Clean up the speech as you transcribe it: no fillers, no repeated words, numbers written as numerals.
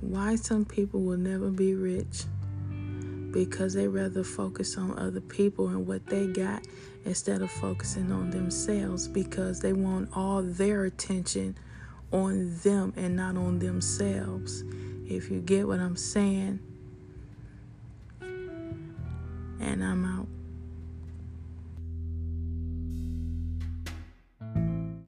Why some people will never be rich? Because they rather focus on other people and what they got instead of focusing on themselves, because they want all their attention on them and not on themselves. If you get what I'm saying. And I'm out.